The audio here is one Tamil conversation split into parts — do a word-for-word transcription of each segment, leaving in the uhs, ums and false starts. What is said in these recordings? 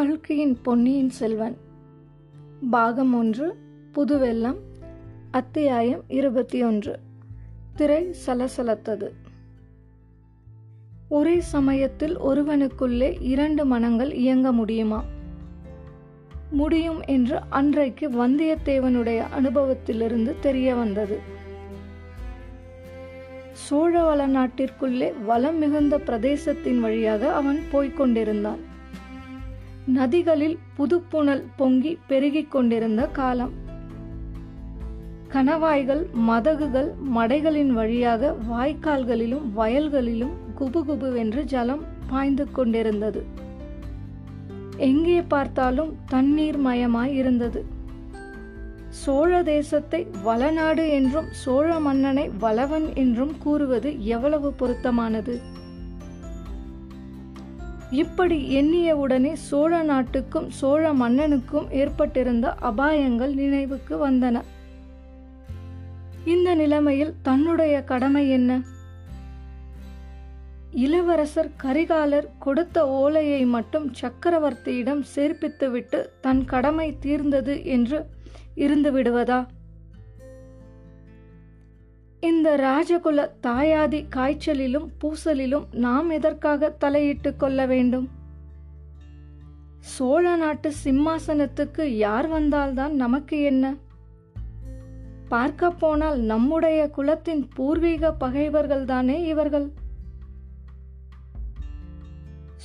வாழ்க்கையின் பொன்னியின் செல்வன் பாகம் ஒன்று, புதுவெல்லம், அத்தியாயம் இருபத்தி ஒன்று. திரை சலசலத்தது. ஒரே சமயத்தில் ஒருவனுக்குள்ளே இரண்டு மனங்கள் இயங்க முடியுமா? முடியும் என்று அன்றைக்கு வந்தியத்தேவனுடைய அனுபவத்திலிருந்து தெரிய வந்தது. சோழ வள நாட்டிற்குள்ளே வளம் மிகுந்த பிரதேசத்தின் வழியாக அவன் போய்கொண்டிருந்தான். நதிகளில் புதுப்புணல் பொங்கி பெருகிக் கொண்டிருந்த காலம். கணவாய்கள், மதகுகள், மடைகளின் வழியாக வாய்க்கால்களிலும் வயல்களிலும் குபுகுபுவென்று ஜலம் பாய்ந்து கொண்டிருந்தது. எங்கே பார்த்தாலும் தண்ணீர் மயமாய் இருந்தது. சோழ தேசத்தை வளநாடு என்றும் சோழ மன்னனை வளவன் என்றும் கூறுவது எவ்வளவு பொருத்தமானது? இப்படி எண்ணியவுடனே சோழ நாட்டுக்கும் சோழ மன்னனுக்கும் ஏற்பட்டிருந்த அபாயங்கள் நினைவுக்கு வந்தன. இந்த நிலைமையில் தன்னுடைய கடமை என்ன? இளவரசர் கரிகாலர் கொடுத்த ஓலையை மட்டும் சக்கரவர்த்தியிடம் சேர்ப்பித்துவிட்டு தன் கடமை தீர்ந்தது என்று இருந்து விடுவதா? இந்த ராஜகுல தாயாதி காய்ச்சலிலும் பூசலிலும் நாம் எதற்காக தலையிட்டு கொள்ள வேண்டும்? சோழ நாட்டு சிம்மாசனத்துக்கு யார் வந்தால்தான் நமக்கு என்ன? பார்க்க போனால் நம்முடைய குலத்தின் பூர்வீக பகைவர்கள்தானே இவர்கள்.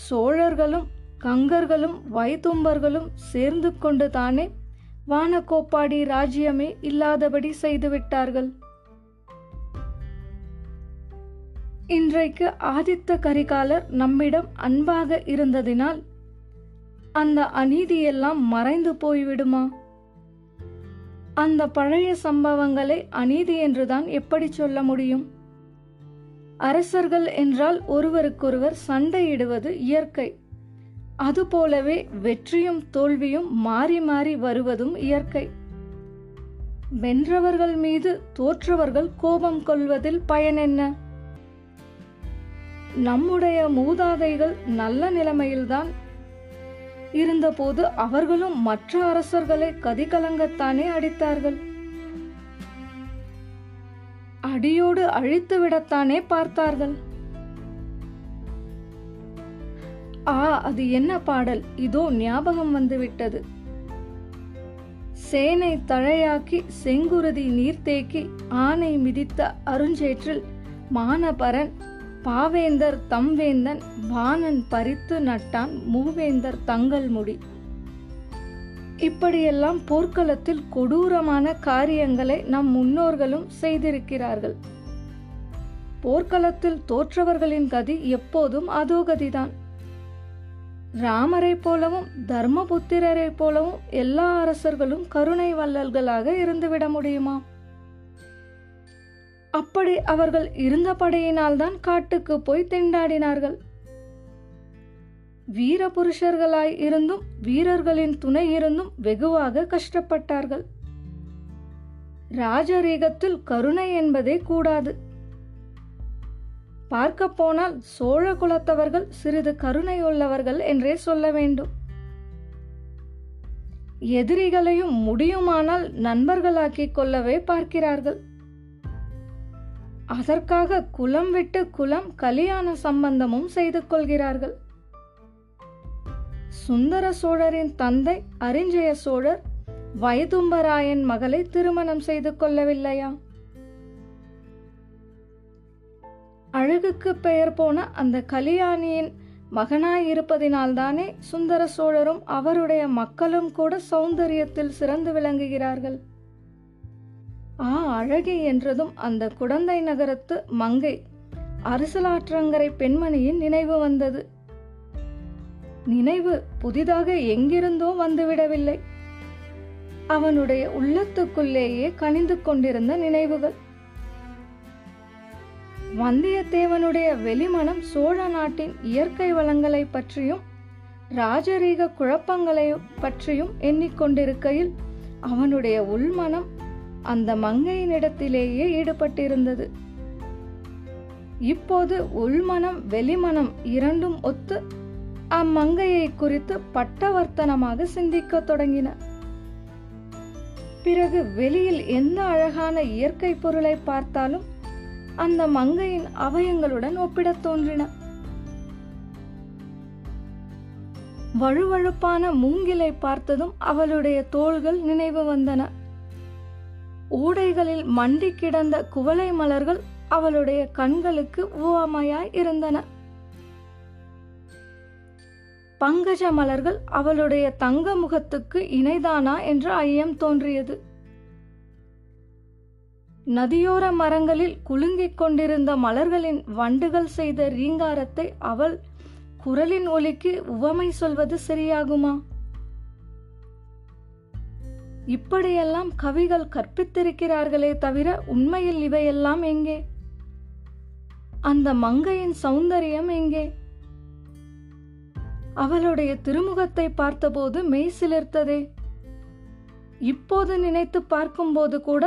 சோழர்களும் கங்கர்களும் வைதும்பர்களும் சேர்ந்து கொண்டு தானே வானக்கோப்பாடி ராஜ்யமே இல்லாதபடி செய்துவிட்டார்கள். இன்றைக்கு ஆதித்த கரிகாலர் நம்மிடம் அன்பாக இருந்ததினால் அந்த அநீதியெல்லாம் மறைந்து போய்விடுமா? அந்த பழைய சம்பவங்களை அநீதி என்றுதான் எப்படி சொல்ல முடியும்? அரசர்கள் என்றால் ஒருவருக்கொருவர் சண்டையிடுவது இயற்கை. அதுபோலவே வெற்றியும் தோல்வியும் மாறி மாறி வருவதும் இயற்கை. வென்றவர்கள் மீது தோற்றவர்கள் கோபம் கொள்வதில் பயன் என்ன? நம்முடைய மூதாதைகள் நல்ல நிலைமையில்தான் இருந்தபோது அவர்களும் மற்ற அரசர்களை கதிகலங்கத்தானே அடித்தார்கள், அடியோடு அழித்துவிடத்தானே பார்த்தார்கள். ஆ, அது என்ன பாடல்! இதோ ஞாபகம் வந்துவிட்டது. சேனை தளையாக்கி செங்குருதி நீர்த்தேக்கி ஆணை மிதித்த அருஞ்சேற்றில் மானபரன் பாவேந்தர் தம்வேந்தன் பானன் பறித்து நட்டான் மூவேந்தர் தங்கள் முடி. இப்படியெல்லாம் போர்க்களத்தில் கொடூரமான காரியங்களை நம் முன்னோர்களும் செய்திருக்கிறார்கள். போர்க்களத்தில் தோற்றவர்களின் கதி எப்போதும் அதோ கதிதான். ராமரை போலவும் தர்மபுத்திரரை போலவும் எல்லா அரசர்களும் கருணை வள்ளல்களாக இருந்துவிட முடியுமா? அப்படி அவர்கள் இருந்தபடியினால்தான் காட்டுக்கு போய் திண்டாடினார்கள். வீர புருஷர்களாய் இருந்தும் வீரர்களின் துணை இருந்தும் வெகுவாக கஷ்டப்பட்டார்கள். ராஜரீகத்தில் கருணை என்பதே கூடாது. பார்க்க போனால் சோழ குலத்தவர்கள் சிறிது கருணை உள்ளவர்கள் என்றே சொல்ல வேண்டும். எதிரிகளையும் முடியுமானால் நண்பர்களாக்கிக் கொள்ளவே பார்க்கிறார்கள். அதற்காக குலம் விட்டு குலம் கல்யாண சம்பந்தமும் செய்து கொள்கிறார்கள். சுந்தர சோழரின் தந்தை அறிஞ்ச சோழர் வைதும்பராயன் மகளை திருமணம் செய்து கொள்ளவில்லையா? அழகுக்கு பெயர் போன அந்த கல்யாணியின் மகனாயிருப்பதினால்தானே சுந்தர சோழரும் அவருடைய மக்களும் கூட சௌந்தரியத்தில் சிறந்து விளங்குகிறார்கள். ஆ, அழகி என்றதும் அந்த குடந்தை நகரத்து மங்கை அரசாற்றங்கரை பெண்மணியின் நினைவு வந்தது. நினைவு புதிதாக எங்கிருந்தோ வந்துவிடவில்லை, அவனுடைய உள்ளத்துக்குள்ளேயே கனிந்து கொண்டிருந்த நினைவுகள். வந்தியத்தேவனுடைய வெளிமனம் சோழ நாட்டின் இயற்கை வளங்களை பற்றியும் ராஜரீக குழப்பங்களை பற்றியும் எண்ணிக்கொண்டிருக்கையில் அவனுடைய உள்மனம் அந்த மங்கையினிடத்திலேயே ஈடுபட்டிருந்தது. இப்போது உள்மனம் வெளிமனம் இரண்டும் ஒத்து அம்மங்கையை குறித்து பட்டவர்த்தனமாக சிந்திக்க தொடங்கின. பிறகு வெளியில் எந்த அழகான இயற்கை பொருளை பார்த்தாலும் அந்த மங்கையின் அவயங்களுடன் ஒப்பிடத் தோன்றின. வழுவழுப்பான மூங்கிலை பார்த்ததும் அவளுடைய தோள்கள் நினைவு வந்தன. ஓடைகளில் மண்டி கிடந்த குவளை மலர்கள் அவளுடைய கண்களுக்கு ஊவமையாய் இருந்தன. பங்கஜ மலர்கள் அவளுடைய தங்க முகத்துக்கு இணைதானா என்ற ஐயம் தோன்றியது. நதியோர மரங்களில் குலுங்கிக் கொண்டிருந்த மலர்களின் வண்டுகள் செய்த ரீங்காரத்தை அவள் குரலின் ஒலிக்கு உவமை சொல்வது சரியாகுமா? இப்படியெல்லாம் கவிகள் கற்பித்திருக்கிறார்களே தவிர உண்மையில் இவையெல்லாம் எங்கே? அந்த மங்கையின் சௌந்தரியம் எங்கே? அவளுடைய திருமுகத்தை பார்த்தபோது மெய் சிலிர்த்ததே. இப்போது நினைத்து பார்க்கும்போது கூட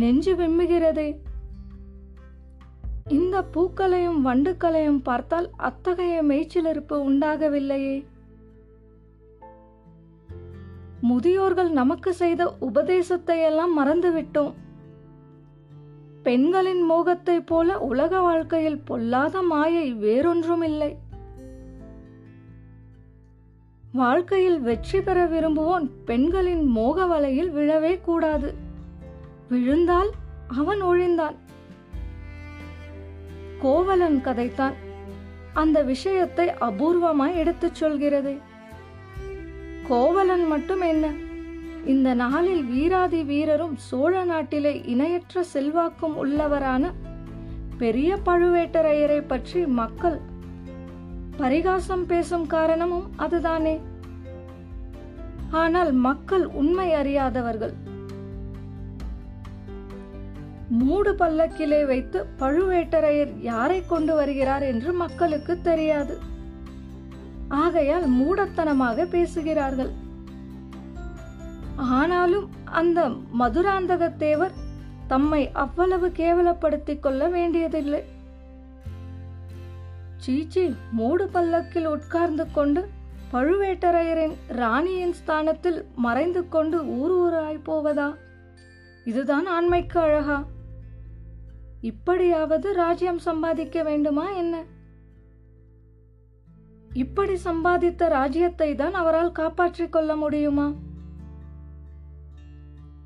நெஞ்சு விம்முகிறதே. இந்த பூக்களையும் வண்டுக்களையும் பார்த்தால் அத்தகைய மெய்ச்சிலிருப்பு உண்டாகவில்லையே. முதியோர்கள் நமக்கு செய்த உபதேசத்தை எல்லாம் மறந்துவிட்டோம். பெண்களின் மோகத்தை போல உலக வாழ்க்கையில் பொல்லாத மாயை வேறொன்றும் இல்லை. வாழ்க்கையில் வெற்றி பெற விரும்புவோன் பெண்களின் மோக வலையில் விழவே கூடாது. விழுந்தால் அவன் ஒழிந்தான். கோவலன் கதைத்தான் அந்த விஷயத்தை அபூர்வமாய் எடுத்துச் சொல்கிறது. கோவலன் மட்டும் என்ன, இந்த நாளில் வீராதி வீரரும் சோழ நாட்டிலே இணையற்ற செல்வாக்கும் உள்ளவரான பெரிய பழுவேட்டரையரை பற்றி மக்கள் பரிகாசம் பேசும் காரணமும் அதுதானே. ஆனால் மக்கள் உண்மை அறியாதவர்கள். மூடு பல்லக்கிலே வைத்து பழுவேட்டரையர் யாரை கொண்டு வருகிறார் என்று மக்களுக்கு தெரியாது. ஆகையால் மூடத்தனமாக பேசுகிறார்கள். ஆனாலும் அந்த மதுராந்தக தேவர் தம்மை அவ்வளவு கேவலப்படுத்திக் கொள்ள வேண்டியதில்லை. சீச்சி, மூடு பல்லக்கில் உட்கார்ந்து கொண்டு பழுவேட்டரையரின் ராணியின் ஸ்தானத்தில் மறைந்து கொண்டு ஊர் ஊராய் போவதா? இதுதான் ஆண்மைக்கு அழகா? இப்படியாவது ராஜ்யம் சம்பாதிக்க வேண்டுமா என்ன? இப்படி சம்பாதித்த ராஜ்யத்தை தான் அவரால் காப்பாற்றிக் கொள்ள முடியுமா?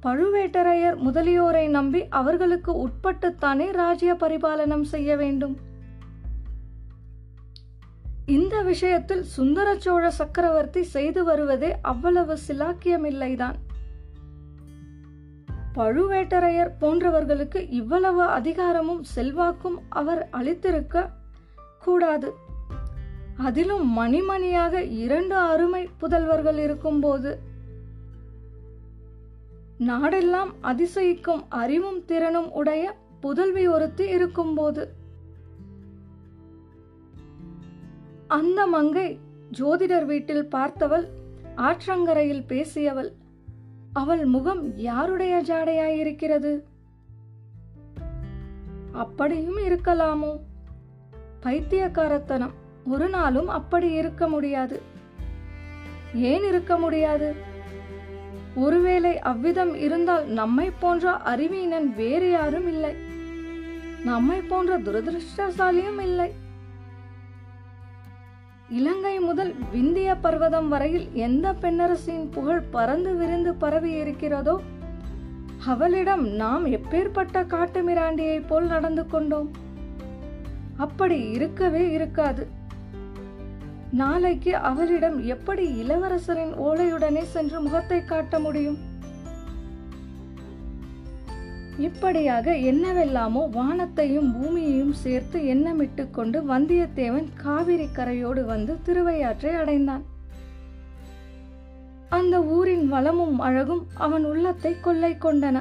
பழுவேட்டரையர் முதலியோரை நம்பி அவர்களுக்கு உட்பட்டுத்தானே ராஜ்ய பரிபாலனம் செய்ய வேண்டும். இந்த விஷயத்தில் சுந்தர சோழ சக்கரவர்த்தி செய்து வருவதே அவ்வளவு சிலாக்கியமில்லைதான். பழுவேட்டரையர் போன்றவர்களுக்கு இவ்வளவு அதிகாரமும் செல்வாக்கும் அவர் அளித்திருக்க கூடாது. அதிலும் மணிமணியாக இரண்டு அருமை புதல்வர்கள் இருக்கும்போது நாடெல்லாம் அதிசயிக்கும் அறிவும் திறனும் உடைய புதல்வி ஒருத்தி இருக்கும்போது அந்த மங்கை ஜோதிடர் வீட்டில் பார்த்தவள், ஆற்றங்கரையில் பேசியவள், அவள் முகம் யாருடைய ஜாடையாயிருக்கிறது? அப்படியும் இருக்கலாமோ? பைத்தியக்காரத்தனம் ஒரு நாளும் அப்படி இருக்க முடியாது. ஏன் இருக்க முடியாது? ஒருவேளை அவ்விதம் இருந்தால் நம்மை போன்ற அறிவீனன் வேறு யாரும் இல்லை, நம்மை போன்ற துரதிருஷ்டசாலியும் இல்லை. இலங்கை முதல் விந்திய பர்வதம் வரையில் எந்த பெண்ணரசின் புகழ் பறந்து விரிந்து பரவி இருக்கிறதோ அவளிடம் நாம் எப்பேற்பட்ட காட்டு மிராண்டியை போல் நடந்து கொண்டோம். அப்படி இருக்கவே இருக்காது. நாளைக்கு அவளிடம் எப்படி இளவரசரின் ஓலையுடனே சென்று முகத்தை காட்ட முடியும்? இப்படியாக என்னவெல்லாமோ வானத்தையும் பூமியையும் சேர்த்து எண்ணமிட்டு கொண்டு வந்தியத்தேவன் காவிரி கரையோடு வந்து திருவையாற்றை அடைந்தான். அந்த ஊரின் வளமும் அழகும் அவன் உள்ளத்தை கொள்ளை கொண்டன.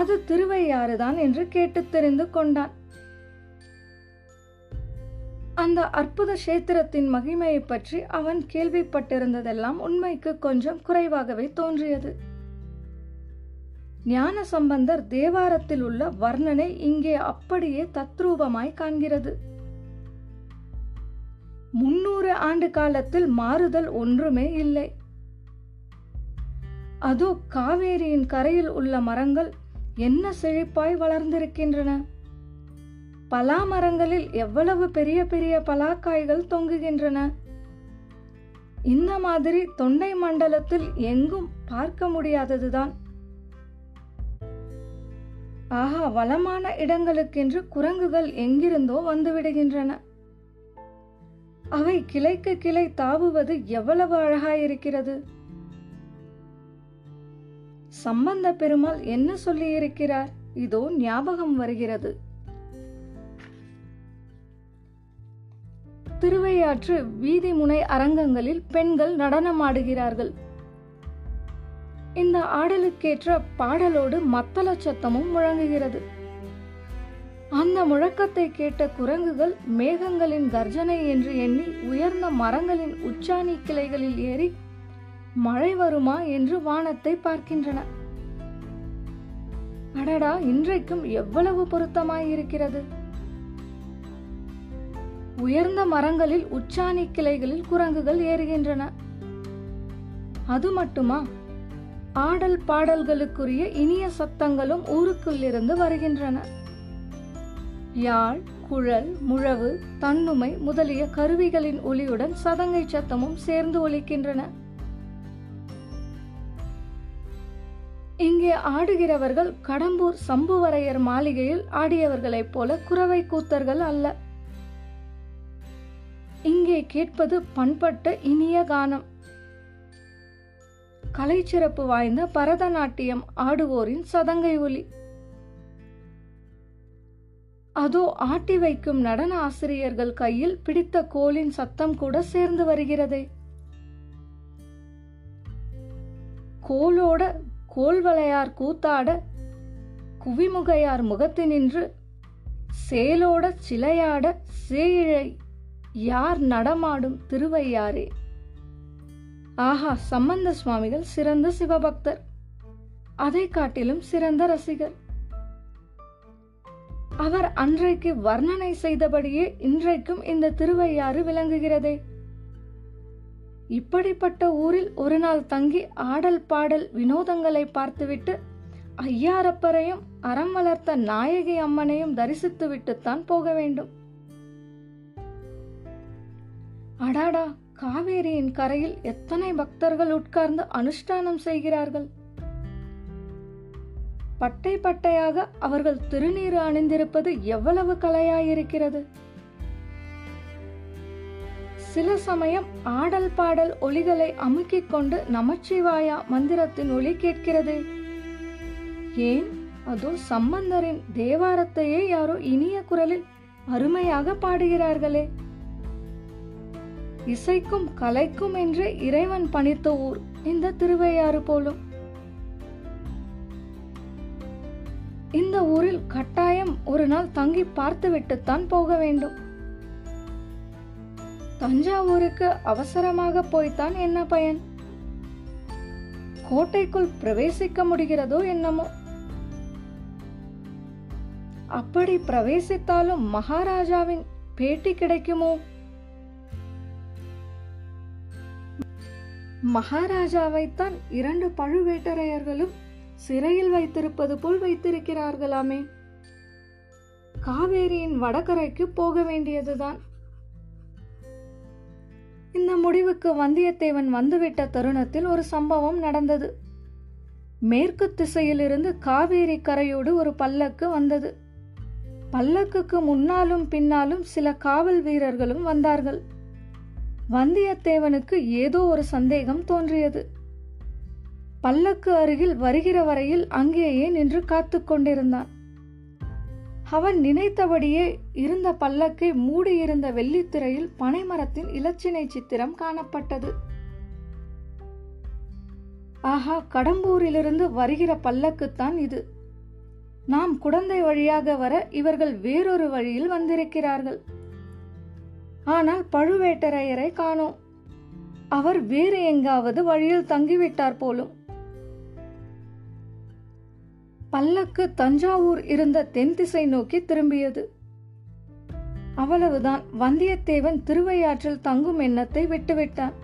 அது திருவையாறுதான் என்று கேட்டு தெரிந்து கொண்டான். அந்த அற்புத கஷேத்திரத்தின் மகிமையை பற்றி அவன் கேள்விப்பட்டிருந்ததெல்லாம் உண்மைக்கு கொஞ்சம் குறைவாகவே தோன்றியது. ஞான சம்பந்தர் தேவாரத்தில் உள்ள வர்ணனை இங்கே அப்படியே தத்ரூபமாய் காண்கிறது. முன்னூறு ஆண்டு காலத்தில் மாறுதல் ஒன்றுமே இல்லை. அதோ காவேரியின் கரையில் உள்ள மரங்கள் என்ன செழிப்பாய் வளர்ந்திருக்கின்றன! பலா மரங்களில் எவ்வளவு பெரிய பெரிய பலாக்காய்கள் தொங்குகின்றன! இந்த மாதிரி தொண்டை மண்டலத்தில் எங்கும் பார்க்க முடியாததுதான். ஆஹா, வளமான இடங்களுக்கென்று குரங்குகள் எங்கிருந்தோ வந்துவிடுகின்றன. அவை கிளைக்கு கிளை தாவுவது எவ்வளவு அழகாயிருக்கிறது! சம்பந்த பெருமாள் என்ன சொல்லியிருக்கிறார்? இதோ ஞாபகம் வருகிறது. திருவையாற்று வீதி முனை அரங்கங்களில் பெண்கள் நடனமாடுகிறார்கள். இந்த ஆடலுக்கேற்ற பாடலோடு மத்தள சத்தமும் முழங்குகிறது. அந்த முழக்கத்தை கேட்ட குரங்குகள் மேகங்களின் கர்ஜனை என்று எண்ணி உயர்ந்த மரங்களின் உச்சாணி கிளைகளில் ஏறி மழை வருமா என்று வானத்தை பார்க்கின்றன. அடடா, இன்றைக்கும் எவ்வளவு பொருத்தமாயிருக்கிறது! உயர்ந்த மரங்களில் உச்சாணி கிளைகளில் குரங்குகள் ஏறுகின்றன. அது மட்டுமா, ஆடல் பாடல்களுக்குரிய இனிய சத்தங்களும் ஊருக்குள்ளிருந்து வருகின்றன. யாழ், குழல், முழவு, தன்னுமை முதலிய கருவிகளின் ஒலியுடன் சதங்கை சத்தமும் சேர்ந்து ஒலிக்கின்றன. இங்கே ஆடுகிறவர்கள் கடம்பூர் சம்புவரையர் மாளிகையில் ஆடியவர்களைப் போல குரவை கூத்தர்கள் அல்ல. இங்கே கேட்பது பண்பட்ட இனிய கானம். கலைச்சிறப்பு வாய்ந்த பரதநாட்டியம் ஆடுவோரின் சதங்கை ஒலி. அதோ ஆட்டி வைக்கும் நடன ஆசிரியர்கள் கையில் பிடித்த கோலின் சத்தம் கூட சேர்ந்து வருகிறதே. கோலோட கோல்வளையார் கூத்தாட, குவிமுகையார் முகத்தினின்று சேலோட சிலையாட சேழை யார் நடமாடும் திருவையாரே! ஆஹா, சம்பந்த சுவாமிகள் சிறந்த சிவபக்தர், அதை காட்டிலும் சிறந்த ரசிகர். அவர் அன்றைக்கு வர்ணனை செய்தபடியே இன்றைக்கும் இந்த திருவையாறு விளங்குகிறதே. இப்படிப்பட்ட ஊரில் ஒரு நாள் தங்கி ஆடல் பாடல் வினோதங்களை பார்த்துவிட்டு ஐயாரப்பரையும் அறம் வளர்த்த நாயகி அம்மனையும் தரிசித்து விட்டுத்தான் போக வேண்டும். அடாடா, காவேரியின் கரையில் எத்தனை பக்தர்கள் உட்கார்ந்து அனுஷ்டானம் செய்கிறார்கள்! பட்டை பட்டையாக அவர்கள் திருநீறு அணிந்திருப்பது எவ்வளவு கலையாயிருக்கிறது! சில சமயம் ஆடல் பாடல் ஒலிகளை அமுக்கிக் கொண்டு நமச்சிவாயா மந்திரத்தின் ஒலி கேட்கிறது. ஏன், அதோ சம்பந்தரின் தேவாரத்தையே யாரோ இனிய குரலில் அருமையாக பாடுகிறார்களே! இசைக்கும் கலைக்கும் என்றே இறைவன் பணித்த ஊர் இந்த திருவையாறு போலும். இந்த ஊரில் கட்டாயம் ஒரு நாள் தங்கி பார்த்துவிட்டுத்தான் போக வேண்டும். தஞ்சாவூருக்கு அவசரமாக போய்த்தான் என்ன பயன்? கோட்டைக்குள் பிரவேசிக்க முடிகிறதோ என்னமோ! அப்படி பிரவேசித்தாலும் மகாராஜாவின் பேட்டி கிடைக்குமோ? மகாராஜாவைத்தான் இரண்டு பழுவேட்டரையர்களும் சிறையில் வைத்திருப்பது போல் வைத்திருக்கிறார்களாமே. காவேரியின் வடகரைக்கு போக வேண்டியதுதான். இந்த முடிவுக்கு வந்தியத்தேவன் வந்துவிட்ட தருணத்தில் ஒரு சம்பவம் நடந்தது. மேற்கு திசையிலிருந்து காவேரி கரையோடு ஒரு பல்லக்கு வந்தது. பல்லக்குக்கு முன்னாலும் பின்னாலும் சில காவல் வீரர்களும் வந்தார்கள். வந்தியத்தேவனுக்கு ஏதோ ஒரு சந்தேகம் தோன்றியது. பல்லக்கு அருகில் வருகிற வரையில் அங்கேயே நின்று காத்து கொண்டிருந்தான். அவன் நினைத்தபடியே இருந்த பல்லக்கை மூடியிருந்த வெள்ளித்திரையில் பனைமரத்தின் இலச்சினை சித்திரம் காணப்பட்டது. ஆஹா, கடம்பூரிலிருந்து வருகிற பல்லக்குத்தான் இது. நாம் குடந்தை வழியாக வர இவர்கள் வேறொரு வழியில் வந்திருக்கிறார்கள். ஆனால் பழுவேட்டரையரை காணோம். அவர் வேறு எங்காவது வழியில் தங்கிவிட்டார் போலும். பல்லக்கு தஞ்சாவூர் இருந்த தென் திசை நோக்கி திரும்பியது. அவ்வளவுதான், வந்தியத்தேவன் திருவையாற்றில் தங்கும் எண்ணத்தை விட்டுவிட்டான்.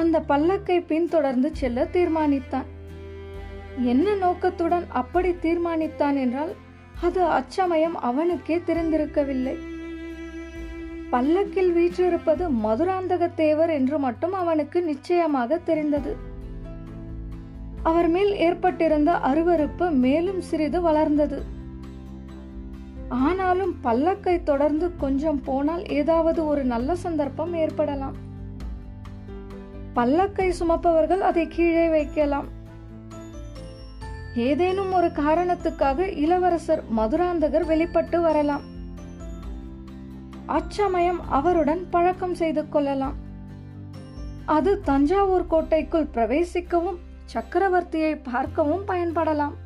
அந்த பல்லக்கை பின்தொடர்ந்து செல்ல தீர்மானித்தான். என்ன நோக்கத்துடன் அப்படி தீர்மானித்தான் என்றால் அது அச்சமயம் அவனுக்கே தெரிந்திருக்கவில்லை. பல்லக்கில் வீற்றிருப்பது மதுராந்தக தேவர் என்று மட்டும் அவனுக்கு நிச்சயமாக தெரிந்தது. அவர் மேல் ஏற்பட்டிருந்த அருவருப்பு மேலும் சிறிது வளர்ந்தது. ஆனாலும் பல்லக்கை தொடர்ந்து கொஞ்சம் போனால் ஏதாவது ஒரு நல்ல சந்தர்ப்பம் ஏற்படலாம். பல்லக்கை சுமப்பவர்கள் அதை கீழே வைக்கலாம். ஏதேனும் ஒரு காரணத்துக்காக இளவரசர் மதுராந்தகர் வெளிப்பட்டு வரலாம். அச்சமயம் அவருடன் பழக்கம் செய்து கொள்ளலாம். அது தஞ்சாவூர் கோட்டைக்குள் பிரவேசிக்கவும் சக்கரவர்த்தியை பார்க்கவும் பயன்படலாம்.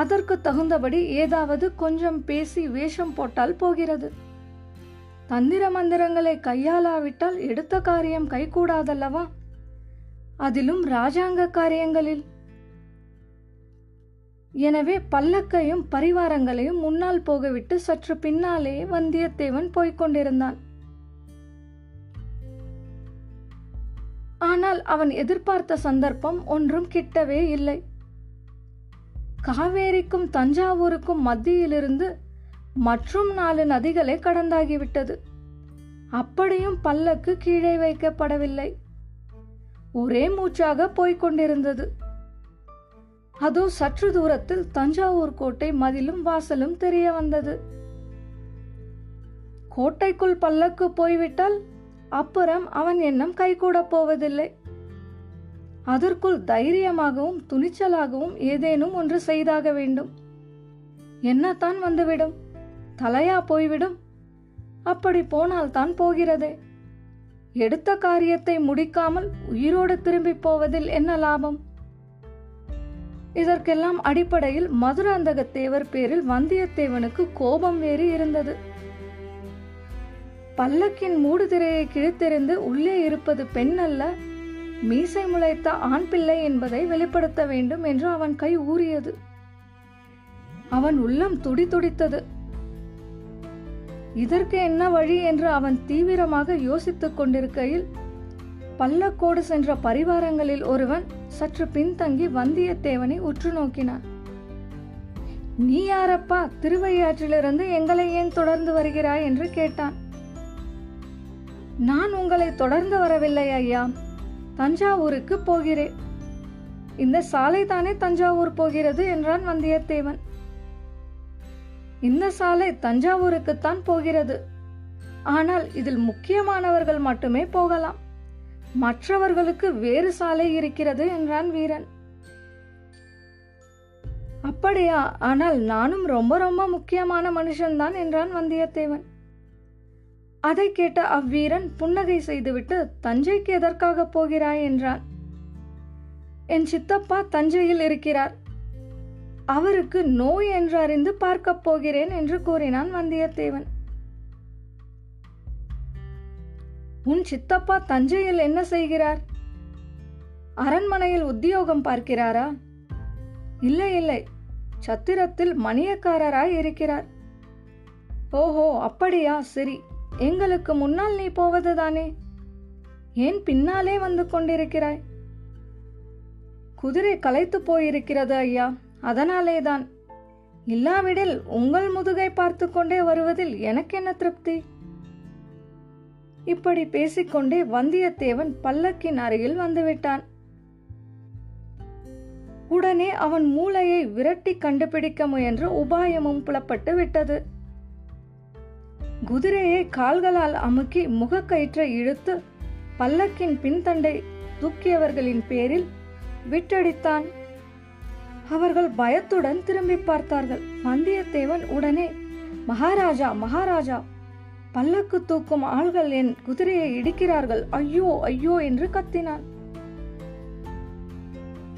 அதற்கு தகுந்தபடி ஏதாவது கொஞ்சம் பேசி வேஷம் போட்டால் போகிறது. தந்திர மந்திரங்களை கையாளாவிட்டால் எடுத்த காரியம் கைகூடாதல்லவா? அதிலும் ராஜாங்க காரியங்களில். எனவே பல்லக்கையும் பரிவாரங்களையும் முன்னால் போகவிட்டு சற்று பின்னாலே வந்தியத்தேவன் போய்கொண்டிருந்தான். ஆனால் அவன் எதிர்பார்த்த சந்தர்ப்பம் ஒன்றும் கிட்டவே இல்லை. காவேரிக்கும் தஞ்சாவூருக்கும் மத்தியிலிருந்து மற்றும் நாலு நதிகளை கடந்தாகிவிட்டது. அப்படியும் பல்லக்கு கீழே வைக்கப்படவில்லை. ஒரே மூச்சாக போய்கொண்டிருந்தது. அதோ சற்று தூரத்தில் தஞ்சாவூர் கோட்டை மதிலும் வாசலும் தெரிய வந்தது. கோட்டைக்குள் பல்லக்கு போய்விட்டால் அப்புறம் அவன் எண்ணம் கைகூட போவதில்லை. அதற்குள் தைரியமாகவும் துணிச்சலாகவும் ஏதேனும் ஒன்று செய்தாக வேண்டும். என்னத்தான் வந்துவிடும்? தலையா போய்விடும்? அப்படி போனால்தான் போகிறதே. எடுத்த காரியத்தை முடிக்காமல் உயிரோடு திரும்பி போவதில் என்ன லாபம்? இதற்கெல்லாம் அடிப்படையில் மதுராந்தக தேவர் பேரில் வந்தியத்தேவனுக்கு கோபம் வேறு இருந்தது. பல்லக்கின் மூடுதிரையை கிழித்தெறிந்து உள்ளே இருப்பது பெண் அல்ல, மீசை முளைத்த ஆண் பிள்ளை என்பதை வெளிப்படுத்த வேண்டும் என்று அவன் கை ஊறியது. அவன் உள்ளம் துடி துடித்தது. இதற்கு என்ன வழி என்று அவன் தீவிரமாக யோசித்துக் கொண்டிருக்கையில் பல்லக்கோடு சென்ற பரிவாரங்களில் ஒருவன் சற்று பின்தங்கி வந்தியத்தேவனை உற்று நோக்கினான். நீ யாரப்பா? திருவையாற்றிலிருந்து எங்களை ஏன் தொடர்ந்து வருகிறாய் என்று கேட்டான். நான் உங்களை தொடர்ந்து வரவில்லை ஐயா, தஞ்சாவூருக்கு போகிறேன். இந்த சாலை தானே தஞ்சாவூர் போகிறது என்றான் வந்தியத்தேவன். இந்த சாலை தஞ்சாவூருக்குத்தான் போகிறது. ஆனால் இதில் முக்கியமானவர்கள் மட்டுமே போகலாம். மற்றவர்களுக்கு வேறு சாலை இருக்கிறது என்றான் வீரன். அப்படியா? ஆனால் நானும் ரொம்ப ரொம்ப முக்கியமான மனுஷன்தான் என்றான் வந்தியத்தேவன். அதை கேட்ட அவ்வீரன் புன்னகை செய்துவிட்டு, தஞ்சைக்கு எதற்காக போகிறாய் என்றான். என் சித்தப்பா தஞ்சையில் இருக்கிறார். அவருக்கு நோய் என்று அறிந்து பார்க்க போகிறேன் என்று கூறினான் வந்தியத்தேவன். உன் சித்தப்பா தஞ்சையில் என்ன செய்கிறார்? அரண்மனையில் உத்தியோகம் பார்க்கிறாரா? இல்லை இல்லை, சத்திரத்தில் மணியக்காரராய் இருக்கிறார். ஓஹோ, அப்படியா? சரி, எங்களுக்கு முன்னால் நீ போவதுதானே, ஏன் பின்னாலே வந்து கொண்டிருக்கிறாய்? குதிரை களைத்து போயிருக்கிறது ஐயா, அதனாலேதான். இல்லாவிடில் உங்கள் முதுகை பார்த்து கொண்டே வருவதில் எனக்கென்ன திருப்தி? இப்படி பேசிக்கொண்டே வந்தியத்தேவன் பல்லக்கின் அருகில் வந்துவிட்டான். உடனே அவன் மூளையை விரட்டி கண்டுபிடிக்க முயன்ற உபாயமும் புலப்பட்டு விட்டது. குதிரையை கால்களால் அமுக்கி முகக்கயிற்றை இழுத்து பல்லக்கின் பின்தண்டை தூக்கியவர்களின் பேரில் விட்டடித்தான். அவர்கள் பயத்துடன் திரும்பி பார்த்தார்கள். வந்தியத்தேவன் உடனே, மகாராஜா மகாராஜா, பல்லக்கு தூக்கும் ஆள்கள் என் குதிரையை இடிக்கிறார்கள், ஐயோ ஐயோ என்று கத்தினான்.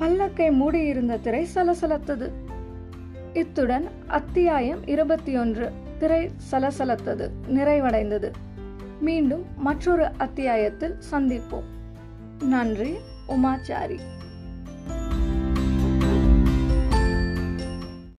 பல்லக்கை மூடியிருந்த திரை சலசலத்தது. இத்துடன் அத்தியாயம் இருபத்தி ஒன்று திரை சலசலத்தது நிறைவடைந்தது. மீண்டும் மற்றொரு அத்தியாயத்தில் சந்திப்போம். நன்றி உமாச்சாரி.